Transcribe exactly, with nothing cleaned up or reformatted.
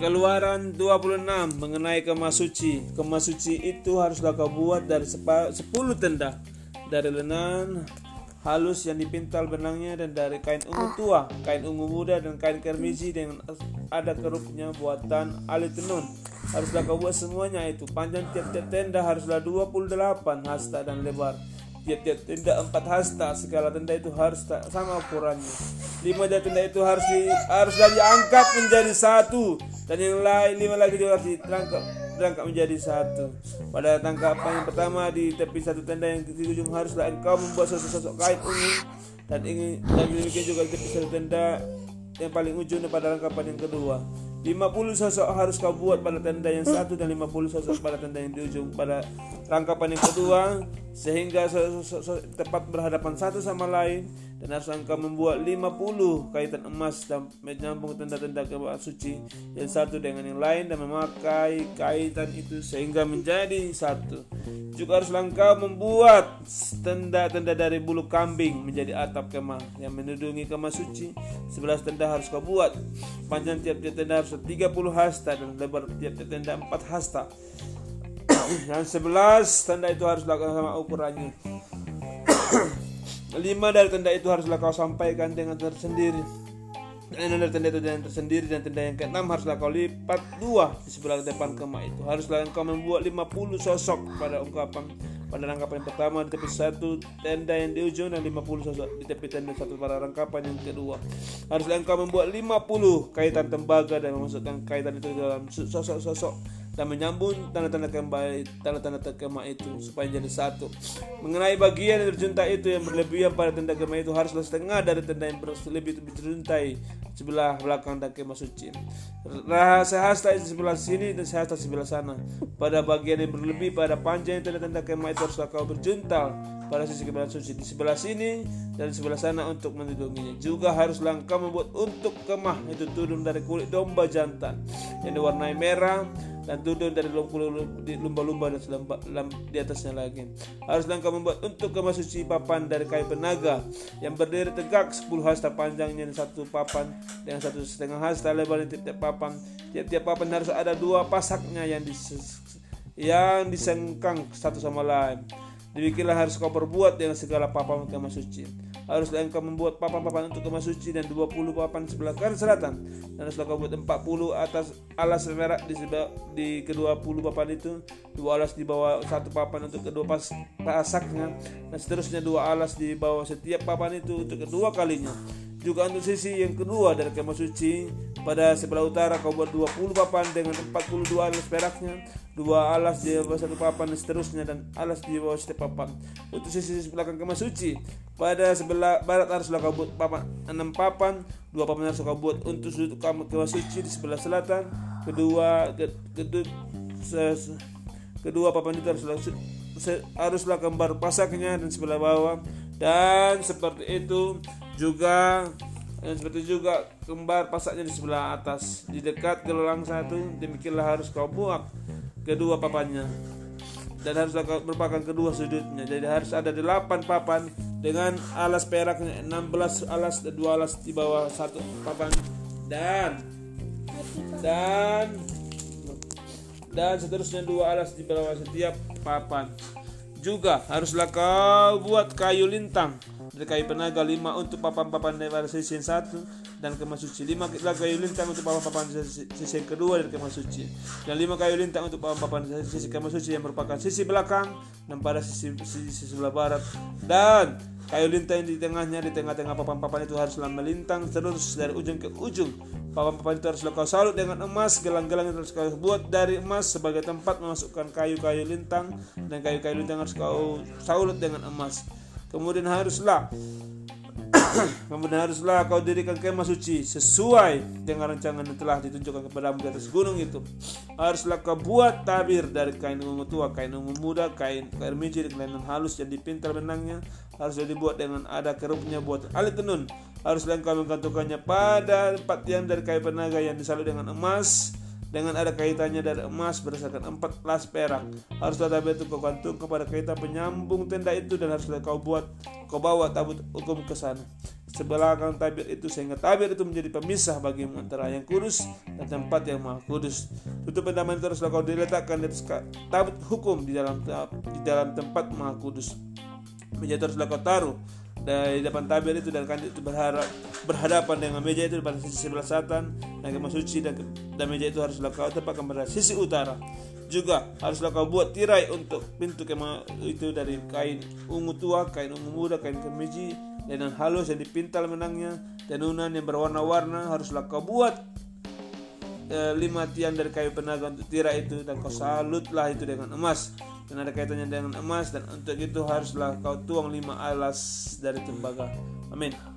Keluaran dua puluh enam mengenai kemas suci. Kemas suci itu haruslah kau buat dari sepuluh tendah, dari lenan halus yang dipintal benangnya, dan dari kain ungu tua, kain ungu muda, dan kain kermiji dengan ada keruknya buatan alitunun. Haruslah kau buat semuanya itu. Panjang tiap-tiap tenda haruslah dua puluh delapan hasta dan lebar tiap-tiap tenda empat hasta. Segala tenda itu harus sama ukurannya. Lima dari tenda itu harus di, haruslah diangkat menjadi satu, dan yang lain lima lagi juga harus ditangkap terangkap menjadi satu. Pada tangkapan yang pertama di tepi satu tenda yang di ujung haruslah engkau membuat sosok-sosok kain ungu, dan ingin dan demikian juga di tepi satu tenda yang paling ujung pada tangkapan yang kedua. lima puluh sosok harus kau buat pada tenda yang satu, dan lima puluh sosok pada tenda yang di ujung pada rangkapan yang kedua, sehingga sosok-sosok tepat berhadapan satu sama lain. Dan harus engkau membuat lima puluh kaitan emas dan menyambung tenda-tenda kemas suci yang satu dengan yang lain, dan memakai kaitan itu sehingga menjadi satu. Juga harus engkau membuat tenda-tenda dari bulu kambing menjadi atap kemah yang menudungi kemas suci. Sebelas tenda harus kau buat. Panjang tiap-tiap tenda harus tiga puluh hasta, dan lebar tiap-tiap tenda empat hasta. Dan sebelas tenda itu harus lakukan sama ukurannya. Lima dari tenda itu haruslah kau sampaikan dengan tersendiri, dan enam dari tenda itu dengan tersendiri, dan tenda yang keenam haruslah kau lipat dua di sebelah depan kemah itu. Haruslah engkau membuat lima puluh sosok pada ungkapan pada rangkapan yang pertama di tepi satu tenda yang di ujung, dan lima puluh sosok di tepi tenda satu pada rangkapan yang kedua. Haruslah engkau membuat lima puluh kaitan tembaga, dan memasukkan kaitan itu dalam sosok-sosok dan menyambung tanda-tanda kembali tanda-tanda kemah itu supaya jadi satu. Mengenai bagian yang terjuntai itu yang berlebihan pada tenda kemah itu haruslah setengah dari tenda yang berlebih terjuntai sebelah belakang dan kemah suci. Sehasta di sebelah sini dan sehasta di sebelah sana. Pada bagian yang berlebih pada panjang tenda-tenda kemah itu haruslah kau berjuntal pada sisi kemah suci di sebelah sini dan di sebelah sana untuk melindunginya. Juga haruslah engkau membuat untuk kemah itu tudung dari kulit domba jantan yang diwarnai merah, dan tudung dari lumba-lumba dan selamba, di atasnya lagi. Haruslah engkau membuat untuk kemah suci papan dari kayu penaga yang berdiri tegak sepuluh hasta panjangnya, dan satu papan dengan satu setengah hasta lebar di tiap-tiap papan. Tiap-tiap papan harus ada dua pasaknya yang dis- yang disengkang satu sama lain. Demikianlah harus kau perbuat dengan segala papan kemah suci. Haruslah engkau membuat papan-papan untuk kemah suci, dan dua puluh papan sebelah kanan selatan. Dan haruslah kau buat empat puluh atas alas perak di, di kedua puluh papan itu, dua alas di bawah satu papan untuk kedua pas, pasaknya, dan seterusnya dua alas di bawah setiap papan itu untuk kedua kalinya. Juga untuk sisi yang kedua dari kemah suci pada sebelah utara kau buat dua puluh papan dengan empat puluh dua alas peraknya, dua alas di bawah satu papan dan seterusnya, dan alas di bawah setiap papan. Untuk sisi belakang kemah suci pada sebelah barat haruslah kau buat papan enam papan, dua papan harus kau buat untuk sudut kemah suci di sebelah selatan. Kedua kedua kedua papan itu haruslah haruslah gambar pasaknya dan sebelah bawah, dan seperti itu juga dan seperti juga kembar pasaknya di sebelah atas di dekat gelang satu. Demikianlah harus kau buat kedua papannya, dan harus merupakan kedua sudutnya. Jadi harus ada delapan papan dengan alas peraknya, enam belas alas dan dua alas di bawah satu papan, dan dan dan seterusnya dua alas di bawah setiap papan. Juga haruslah kau buat kayu lintang dari kayu penaga lima untuk papan-papan dari sisi yang satu dan kemah suci, lima kayu lintang untuk papan-papan sisi yang kedua dari kemah suci, dan lima kayu lintang untuk papan-papan sisi kemah suci yang merupakan sisi belakang dan pada sisi, sisi sebelah barat, dan kayu lintang di tengahnya di tengah-tengah papan-papan itu haruslah melintang terus dari ujung ke ujung. Papan-papan itu haruslah kau salut dengan emas. Gelang-gelang itu harus kau buat dari emas sebagai tempat memasukkan kayu-kayu lintang, dan kayu-kayu lintang harus kau salut dengan emas. Kemudian haruslah kemudian haruslah kau dirikan kemah suci sesuai dengan rancangan yang telah ditunjukkan kepadamu di atas gunung itu. Haruslah kau buat tabir dari kain ungu tua, kain ungu muda, kain kermiji, dan kain halus yang dipintal benangnya. Haruslah dibuat dengan ada kerupnya buat alitunun. Haruslah engkau menggantungkannya pada empat tiang dari kayu penaga yang disalut dengan emas, dengan ada kaitannya dari emas berdasarkan empat las perak. Haruslah tabir itu kau gantung kepada kaitan penyambung tenda itu, dan haruslah kau buat kau bawa tabut hukum ke sana. Sebelakangan tabir itu sehingga tabir itu menjadi pemisah bagi antara yang kudus dan tempat yang maha kudus. Tutup pendaman itu haruslah kau diletakkan di atas tabut hukum di dalam di dalam tempat maha kudus. Meja itu haruslah kau taruh di depan tabir itu, dan kandil itu berharap, berhadapan dengan meja itu pada sisi sebelah selatan dan kemah suci, dan, dan meja itu haruslah kau tempatkan pada sisi utara. Juga haruslah kau buat tirai untuk pintu kemah itu dari kain ungu tua, kain ungu muda, kain kemeji, dan halus yang dipintal menangnya, tenunan yang berwarna-warna. Haruslah kau buat e, lima tiang dari kayu penaga untuk tirai itu, dan kau salutlah itu dengan emas, dan ada kaitannya dengan emas, dan untuk itu haruslah kau tuang lima alas dari tembaga. Amin.